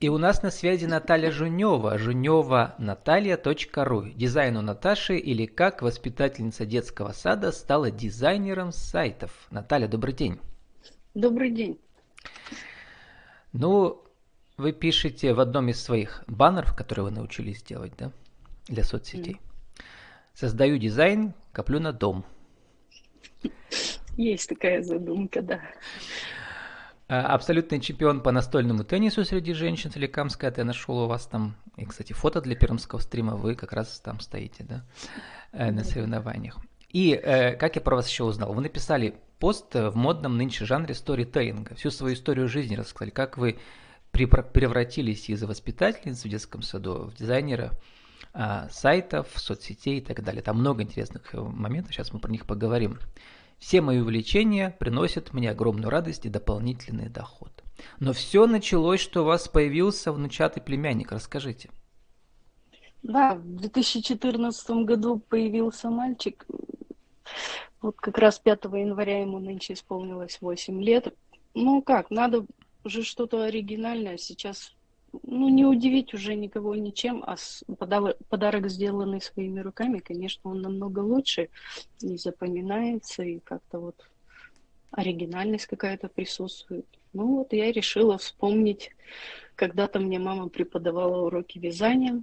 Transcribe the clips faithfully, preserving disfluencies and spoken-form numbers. И у нас на связи Наталья Жунёва, жунёва наталья точка ру, дизайн у Наташи или как воспитательница детского сада стала дизайнером сайтов. Наталья, добрый день. Добрый день. Ну, вы пишете в одном из своих баннеров, которые вы научились делать, да, для соцсетей. Mm. Создаю дизайн, коплю на дом. Есть такая задумка, да. Абсолютный чемпион по настольному теннису среди женщин Соликамска. Это я нашел у вас там. И, кстати, фото для пермского стрима. Вы как раз там стоите, да, на соревнованиях. И как я про вас еще узнал? Вы написали пост в модном нынче жанре сторителлинга. Всю свою историю жизни рассказали. Как вы превратились из воспитательницы в детском саду в дизайнера сайтов, соцсетей и так далее. Там много интересных моментов. Сейчас мы про них поговорим. Все мои увлечения приносят мне огромную радость и дополнительный доход. Но все началось, что у вас появился внучатый племянник. Расскажите. Да, в две тысячи четырнадцатом году появился мальчик. Вот как раз пятого января ему нынче исполнилось восемь лет. Ну как, надо уже что-то оригинальное сейчас. Ну не удивить уже никого ничем, а подарок, сделанный своими руками, конечно, он намного лучше и запоминается, и как-то вот оригинальность какая-то присутствует. Ну вот я решила вспомнить, когда-то мне мама преподавала уроки вязания,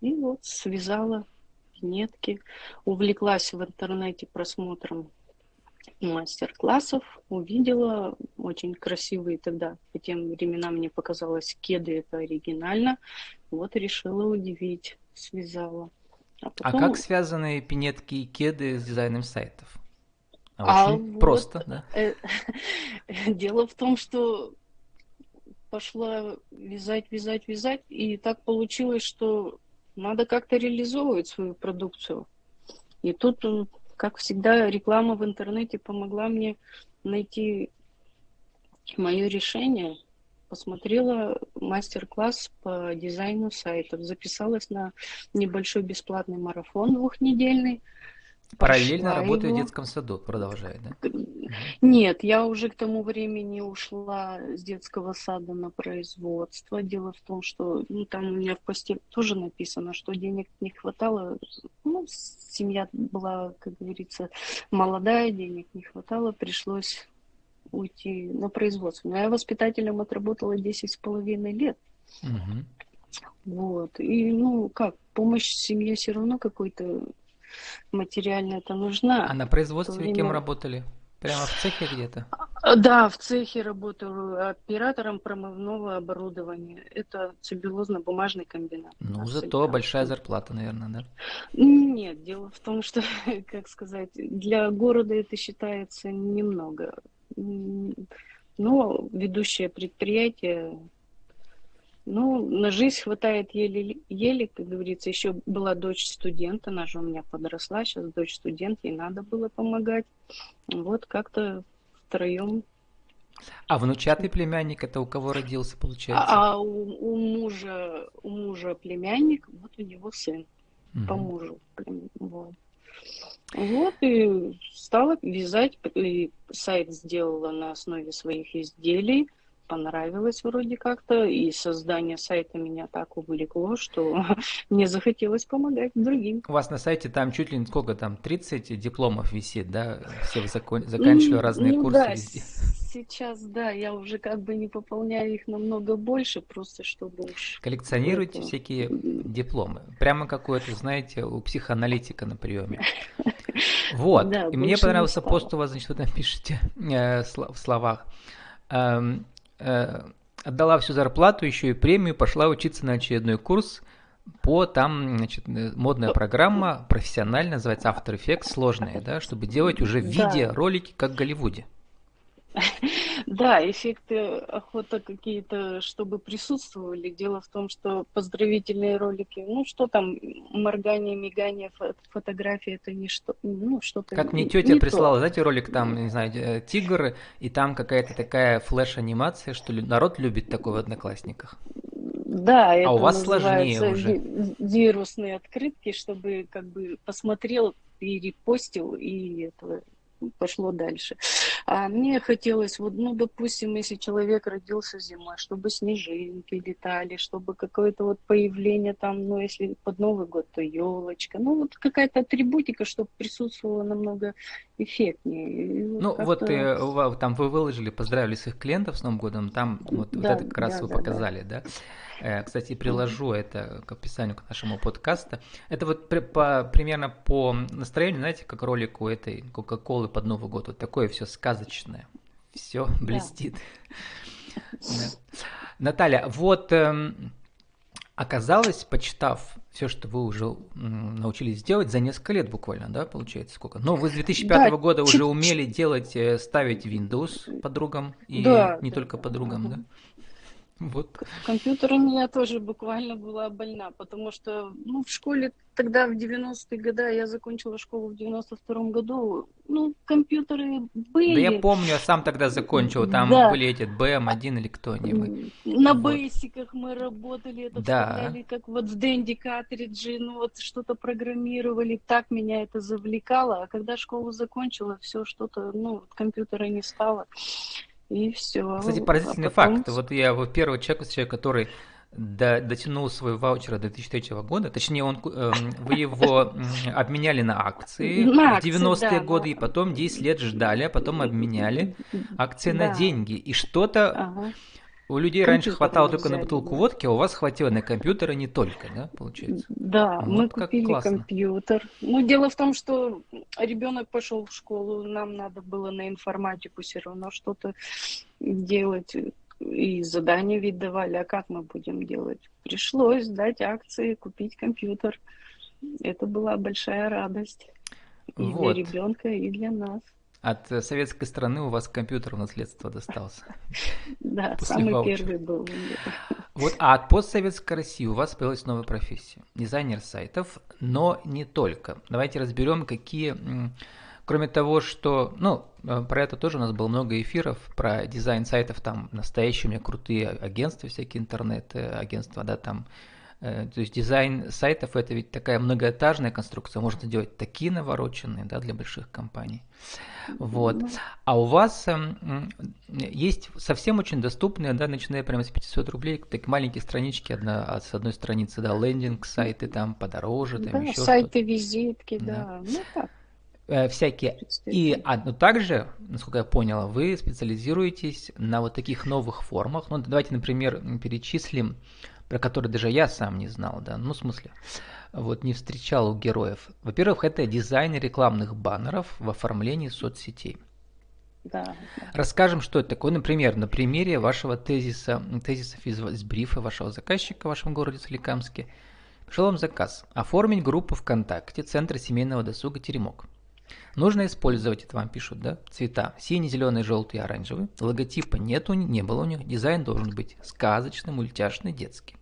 и вот связала нитки, увлеклась в интернете просмотром мастер-классов, увидела очень красивые тогда, по тем временам мне показалось, кеды, это оригинально, вот решила удивить, связала. А, потом... а как связаны пинетки и кеды с дизайном сайтов? А очень а просто, вот... да? Дело в том, что пошла вязать, вязать, вязать, и так получилось, что надо как-то реализовывать свою продукцию. И тут... Как всегда, реклама в интернете помогла мне найти мое решение. Посмотрела мастер-класс по дизайну сайтов. Записалась на небольшой бесплатный марафон двухнедельный. Параллельно работаю в детском саду, продолжает, да? Нет, я уже к тому времени ушла с детского сада на производство. Дело в том, что ну, там у меня в посте тоже написано, что денег не хватало. Ну, семья была, как говорится, молодая, денег не хватало, пришлось уйти на производство. Но я воспитателем отработала десять с половиной лет. Угу. Вот. И, ну, как, помощь семье все равно какой-то... материально это нужна. А на производстве время... кем работали? Прямо в цехе где-то? Да, в цехе работаю оператором промывного оборудования. Это целлюлозно-бумажный комбинат. Ну, абсолютно. Зато большая зарплата, наверное, да? Нет, дело в том, что, как сказать, для города это считается немного. Но ведущее предприятие... Ну, на жизнь хватает еле-еле, как говорится. Еще была дочь студента, она же у меня подросла, сейчас дочь студент, ей надо было помогать. Вот как-то втроем. А внучатый племянник, это у кого родился, получается? А, а у, у, мужа, у мужа племянник, вот у него сын, угу. По мужу. Вот. Вот, и стала вязать, и сайт сделала на основе своих изделий. Понравилось вроде как-то, и создание сайта меня так увлекло, что мне захотелось помогать другим. У вас на сайте там чуть ли сколько там, тридцать дипломов висит, да? Все закон... заканчивали разные ну, курсы да, везде. Сейчас, да, я уже как бы не пополняю их намного больше, просто чтобы... Коллекционируйте это... всякие дипломы, прямо как у этого, знаете, у психоаналитика на приеме. Вот, да, и мне понравился пост у вас, значит, вы там пишете э, в словах. Отдала всю зарплату, еще и премию, пошла учиться на очередной курс по там, значит, модная программа, профессионально называется After Effects, сложная, да, чтобы делать уже видеоролики, как в Голливуде. Да, эффекты охота какие-то, чтобы присутствовали. Дело в том, что поздравительные ролики, ну что там, моргание, мигание, фотографии, это не что, ну что-то. Как мне тетя прислала, знаете, ролик там, не знаю, тигры, и там какая-то такая флеш-анимация, что народ любит такое в Одноклассниках. Да, это а у вас сложнее уже. Вирусные открытки, чтобы как бы посмотрел, перепостил и это. пошло дальше. А мне хотелось, вот, ну, допустим, если человек родился зимой, чтобы снежинки летали, чтобы какое-то вот появление там, ну, если под Новый год, то елочка. Ну, вот какая-то атрибутика, чтобы присутствовала намного эффектнее. Вот ну, вот э, там вы выложили, поздравили своих клиентов с Новым годом, там вот, да, вот это как раз да, вы да, показали, да? да? Э, кстати, приложу mm-hmm. это к описанию к нашему подкасту. Это вот при, по, примерно по настроению, знаете, как ролик у этой Кока-Колы под Новый год. Вот такое все сказочное, все блестит. Наталья, вот оказалось, почитав все, что вы уже научились делать за несколько лет буквально, да, получается, сколько? Но вы с две тысячи пятого года уже умели делать, ставить Windows подругам и не только подругам, да? Вот. Компьютер у меня тоже буквально была больна, потому что ну, в школе тогда, в девяностые годы, я закончила школу в девяносто втором году, ну, компьютеры были. Да я помню, я сам тогда закончил, там да. были эти бэ эм один или кто-нибудь. На вот. Бейсиках мы работали, это да. вставляли, как вот в Dendy картриджи, ну, вот что-то программировали, так меня это завлекало, а когда школу закончила, все что-то, ну, компьютера не стало. И все. Кстати, поразительный а потом... факт. Вот я вот, первый человек, человек который до, дотянул свой ваучер до две тысячи третьего года, точнее, он, э, вы его обменяли на акции на в девяностые да, годы, да. и потом десять лет ждали, а потом обменяли акции да. на деньги. И что-то ага. у людей раньше компьютер хватало только взяли, на бутылку да. водки, а у вас хватило на компьютер и не только, да, получается? Да, вот мы купили классно. Компьютер. Ну, дело в том, что ребенок пошел в школу, нам надо было на информатику все равно что-то делать, и задания ведь давали, а как мы будем делать? Пришлось дать акции, купить компьютер. Это была большая радость и вот. Для ребенка, и для нас. От советской страны у вас компьютер в наследство достался. Да, самый первый был. Вот, а от постсоветской России у вас появилась новая профессия. Дизайнер сайтов, но не только. Давайте разберем, какие, кроме того, что, ну, про это тоже у нас было много эфиров, про дизайн сайтов, там настоящие у меня крутые агентства, всякие интернет-агентства, да, там. То есть дизайн сайтов – это ведь такая многоэтажная конструкция, можно делать такие навороченные, да, для больших компаний. Вот. А у вас есть совсем очень доступные, да, начиная прямо с пятисот рублей, такие маленькие странички одна, с одной страницы, да, лендинг-сайты там подороже, там да, еще сайты-визитки, да, да. Ну, так. Всякие. И а, ну, также, насколько я поняла, вы специализируетесь на вот таких новых формах. Ну, давайте, например, перечислим, про который даже я сам не знал, да, ну, в смысле, вот не встречал у героев. Во-первых, это дизайн рекламных баннеров в оформлении соцсетей. Да. Расскажем, что это такое, например, на примере вашего тезиса, тезисов из, из брифа вашего заказчика в вашем городе Соликамске. Пришел вам заказ. Оформить группу ВКонтакте Центра семейного досуга «Теремок». Нужно использовать, это вам пишут, да, цвета синий, зеленый, желтый, оранжевый. Логотипа нету, не было у них. Дизайн должен быть сказочный, мультяшный, детский.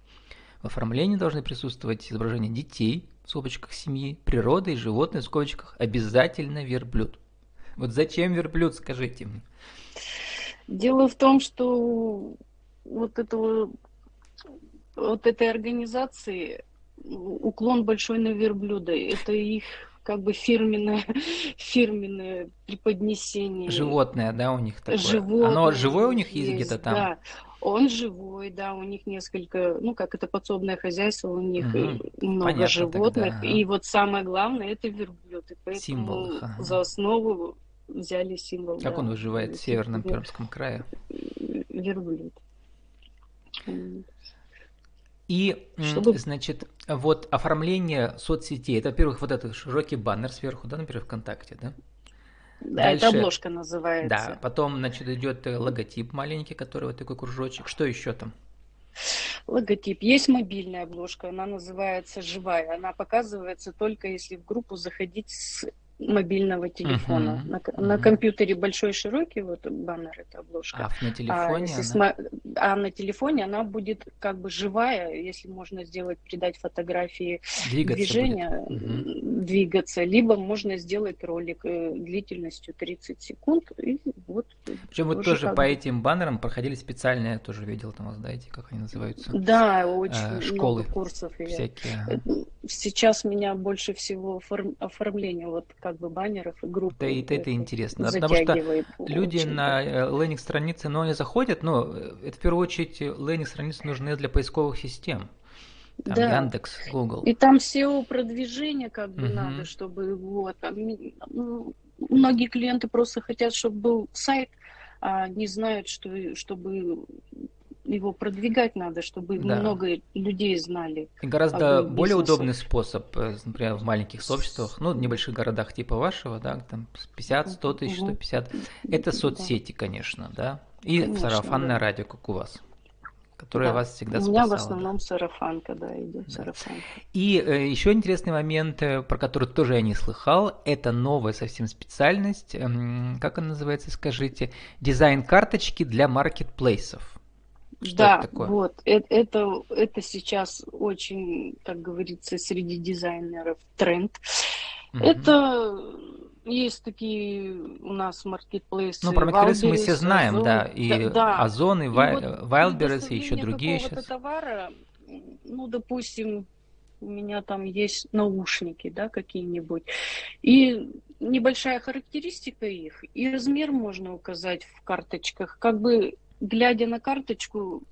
В оформлении должны присутствовать изображения детей, в скобочках семьи, природы и животных, в скобочках обязательно верблюд. Вот зачем верблюд, скажите мне? Дело в том, что вот, этого, вот этой организации уклон большой на верблюда. Это их как бы фирменное, фирменное преподнесение. Животное, да, у них такое? Животное. Оно живое у них есть где-то там? Да. Он живой, да, у них несколько, ну, как это подсобное хозяйство, у них mm-hmm. много понятно, животных. Тогда. И вот самое главное, это верблюд. И поэтому символ, ага. за основу взяли символ. Как да, он выживает в Северном вер... Пермском крае? Верблюд. И, чтобы... значит, вот оформление соцсетей. Это, во-первых, вот этот широкий баннер сверху, да, например, ВКонтакте, да? Да, дальше, это обложка называется. Да, потом, значит, идет логотип маленький, который вот такой кружочек. Что еще там? Логотип. Есть мобильная обложка, она называется «Живая». Она показывается только если в группу заходить с мобильного телефона. Uh-huh. На, uh-huh. на компьютере большой, широкий, вот баннер, эта обложка. А на телефоне, а, она... а на телефоне она будет как бы живая, если можно сделать, придать фотографии двигаться движения, uh-huh. двигаться, либо можно сделать ролик длительностью тридцать секунд. И вот. Причем вы тоже по бы... этим баннерам проходили специальные, я тоже видел, там, знаете, как они называются? Да, очень школы, много курсов. Всякие. Сейчас меня больше всего оформление, вот как как бы баннеров и групп. Да, и это, это интересно, потому что люди очень на лендинг-страницы, но они заходят, но это в первую очередь лендинг-страницы нужны для поисковых систем. Там, да. Яндекс, Google. И там сео продвижение как бы uh-huh. надо, чтобы вот. Многие клиенты просто хотят, чтобы был сайт, а не знают, что чтобы его продвигать надо, чтобы да. много людей знали. И гораздо более удобный способ, например, в маленьких сообществах, ну, в небольших городах типа вашего, да, там пятьдесят, сто тысяч, uh-huh. сто пятьдесят. Это соцсети, да. конечно, да. И конечно, сарафанное да. радио, как у вас. Которая да. вас всегда спасала. У меня спасала, в основном да. сарафанка, да, идет да. сарафанка. И э, еще интересный момент, э, про который тоже я не слыхал, это новая совсем специальность, э, как она называется, скажите, дизайн карточки для маркетплейсов. Что да, это такое? Вот, это, это, это сейчас очень, как говорится, среди дизайнеров тренд. Mm-hmm. Это... Есть такие у нас маркетплейсы. Ну, про маркетплейсы мы все знаем, Ozone, да, и Ozone, и Wildberries, и еще другие сейчас. Товара, ну, допустим, у меня там есть наушники, да, какие-нибудь, и небольшая характеристика их, и размер можно указать в карточках, как бы, глядя на карточку,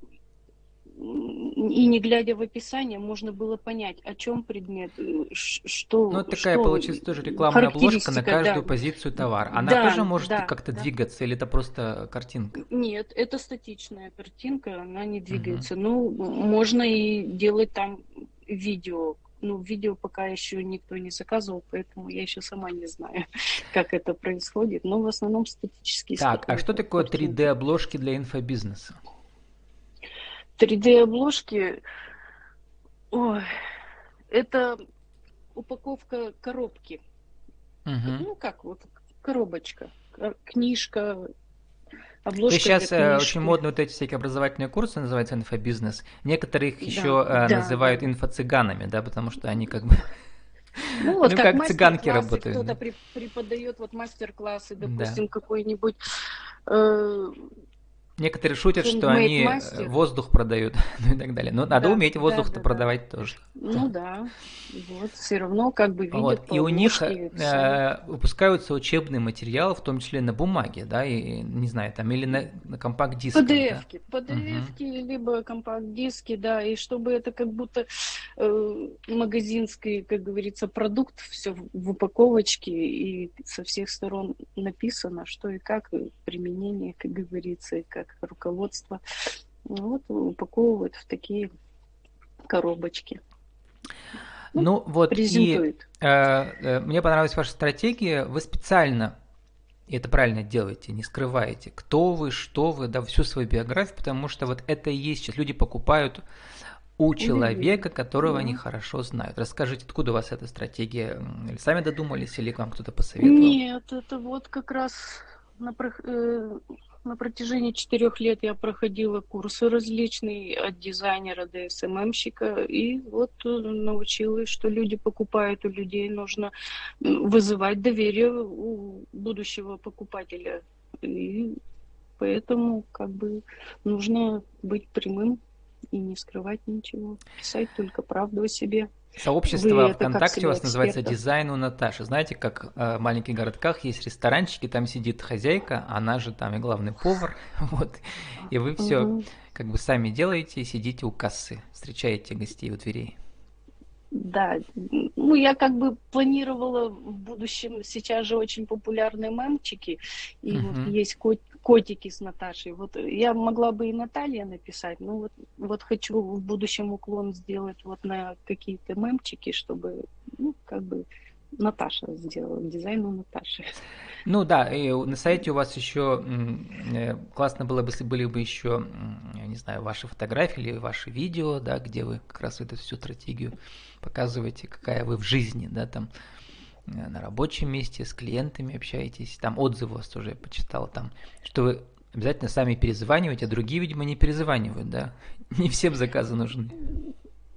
и не глядя в описание, можно было понять, о чем предмет, что... Ну, такая, что, получается, тоже рекламная обложка на каждую да. позицию товара. Она да, тоже может да, как-то да. двигаться, или это просто картинка? Нет, это статичная картинка, она не двигается. Угу. Ну, можно и делать там видео. Ну, видео пока еще никто не заказывал, поэтому я еще сама не знаю, как это происходит. Но в основном статические... Так, а что такое три дэ-обложки для инфобизнеса? три дэ-обложки, ой, это упаковка коробки, uh-huh. ну как вот коробочка, книжка, обложка. Сейчас очень модны вот эти всякие образовательные курсы, называются инфобизнес, некоторых да. еще да. называют инфо-цыганами, да, потому что они как бы... Ну, вот ну, как, как цыганки работают. Кто-то да? преподает вот мастер-классы, допустим, да. какой-нибудь... Э- Некоторые шутят, что они мастер. воздух продают, ну и так далее. Но да, надо уметь воздух-то да, да, продавать да. тоже. Ну да. да, вот все равно как бы видят. Вот. И у них э, выпускаются учебные материалы, в том числе на бумаге, да, и не знаю, там, или на, на компакт-диске. пэ дэ эф-ки, да? пэ дэ эф-ки угу. либо компакт-диски, да, и чтобы это как будто э, магазинский, как говорится, продукт, все в упаковочке, и со всех сторон написано, что и как, и применение, как говорится, и как руководство, вот упаковывают в такие коробочки. Ну, ну вот презентует. И э, э, мне понравилась ваша стратегия. Вы специально, и это правильно делаете, не скрываете, кто вы, что вы, да, всю свою биографию, потому что вот это и есть сейчас. Люди покупают у человека, которого mm-hmm. они хорошо знают. Расскажите, откуда у вас эта стратегия? Или сами додумались, или к вам кто-то посоветовал? Нет, это вот как раз на На протяжении четырех лет я проходила курсы различные от дизайнера до эс эм эм-щика, и вот научилась, что люди покупают, у людей нужно вызывать доверие у будущего покупателя, и поэтому как бы нужно быть прямым и не скрывать ничего, писать только правду о себе. Сообщество ВКонтакте у вас называется «Дизайн у Наташи». Знаете, как в маленьких городках есть ресторанчики, там сидит хозяйка, она же там и главный повар, вот, и вы все угу. как бы сами делаете, сидите у кассы, встречаете гостей у дверей. Да, ну я как бы планировала в будущем, сейчас же очень популярные мемчики, и угу. вот есть кот, котики с Наташей, вот я могла бы и Наталья написать, но вот, вот хочу в будущем уклон сделать вот на какие-то мемчики, чтобы, ну как бы... Наташа сделала, дизайн у Наташи. Ну да, и на сайте у вас еще классно было бы, если были бы еще, я не знаю, ваши фотографии или ваши видео, да, где вы как раз эту всю стратегию показываете, какая вы в жизни, да, там на рабочем месте, с клиентами общаетесь, там отзывы у вас тоже я почитал, там, что вы обязательно сами перезваниваете, а другие, видимо, не перезванивают, да, не всем заказы нужны.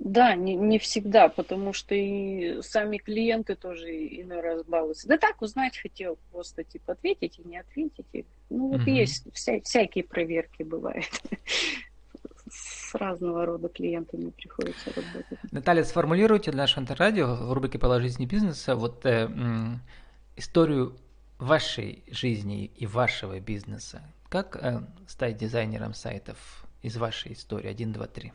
Да, не, не всегда, потому что и сами клиенты тоже иной раз балуются. Да так, узнать хотел, просто типа ответить и не ответить. И... Ну вот угу. есть, вся, всякие проверки бывают. С разного рода клиентами приходится работать. Наталья, сформулируйте для нашего интеррадио в рубрике «Положительный бизнес» вот э, м- историю вашей жизни и вашего бизнеса. Как э, стать дизайнером сайтов из вашей истории? Один, два, три.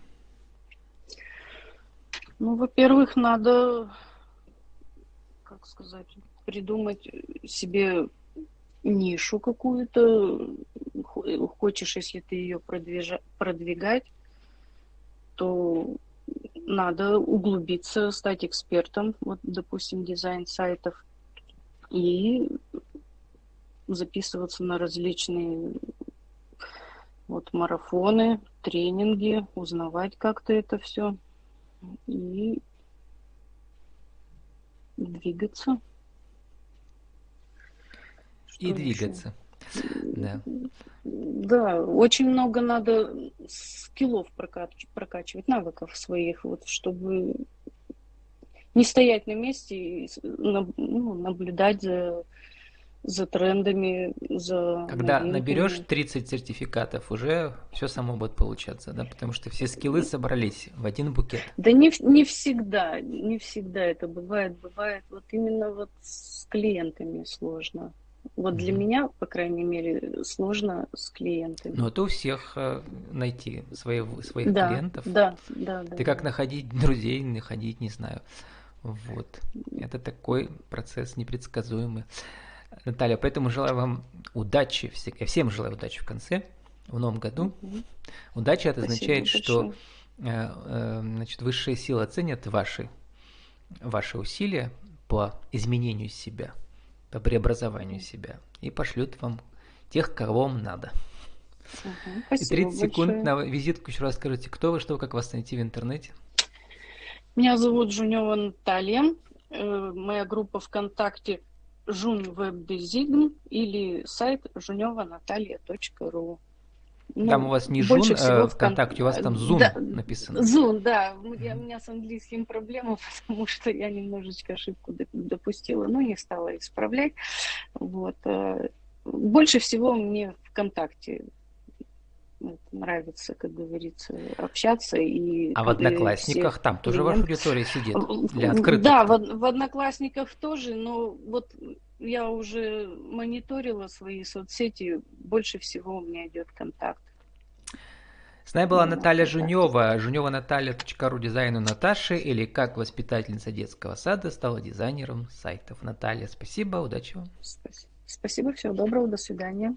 Ну, во-первых, надо, как сказать, придумать себе нишу какую-то. Хочешь, если ты ее продвижа- продвигать, то надо углубиться, стать экспертом, вот, допустим, дизайн сайтов, и записываться на различные вот марафоны, тренинги, узнавать как-то это все и двигаться. Что и еще? Двигаться. Да. Да, очень много надо скиллов прокач- прокачивать, навыков своих, вот, чтобы не стоять на месте и на, ну, наблюдать за, за трендами, за... Когда новинками. Наберешь тридцать сертификатов, уже все само будет получаться, да, потому что все скиллы собрались в один букет. Да не, не всегда, не всегда это бывает, бывает вот именно вот с клиентами сложно. Вот для mm-hmm. меня, по крайней мере, сложно с клиентами. Но это у всех найти своих, своих да, клиентов. Да, да, да. Ты как находить друзей, находить, не знаю. Вот. Это такой процесс непредсказуемый. Наталья, поэтому желаю вам удачи. Я всем желаю удачи в конце, в новом году. Mm-hmm. Удача – это Спасибо означает, большое. Что значит, высшие силы оценят ваши, ваши усилия по изменению себя, по преобразованию себя, и пошлют вам тех, кого вам надо. Ага, спасибо и тридцать секунд большое. На визитку еще раз скажите, кто вы, что, как вас найти в интернете. Меня зовут Жунёва Наталья. Моя группа ВКонтакте жунвебдизайн или сайт жунёва наталья точка ру. Ну, там у вас не Жун, а ВКонтакте, у вас там Zoom да, написано. Zoom, да. Я, у меня с английским проблема, потому что я немножечко ошибку допустила, но не стала исправлять. Вот. Больше всего мне ВКонтакте нравится, как говорится, общаться. И а в Одноклассниках всех... там тоже ваша аудитория сидит для открытых? Да, в, в Одноклассниках тоже, но вот... Я уже мониторила свои соцсети, больше всего у меня идет контакт. С нами была да, Наталья Жунёва, жунёва наталья точка ру, дизайну Наташи, или как воспитательница детского сада стала дизайнером сайтов. Наталья, спасибо, удачи вам. Спасибо, спасибо всего доброго, до свидания.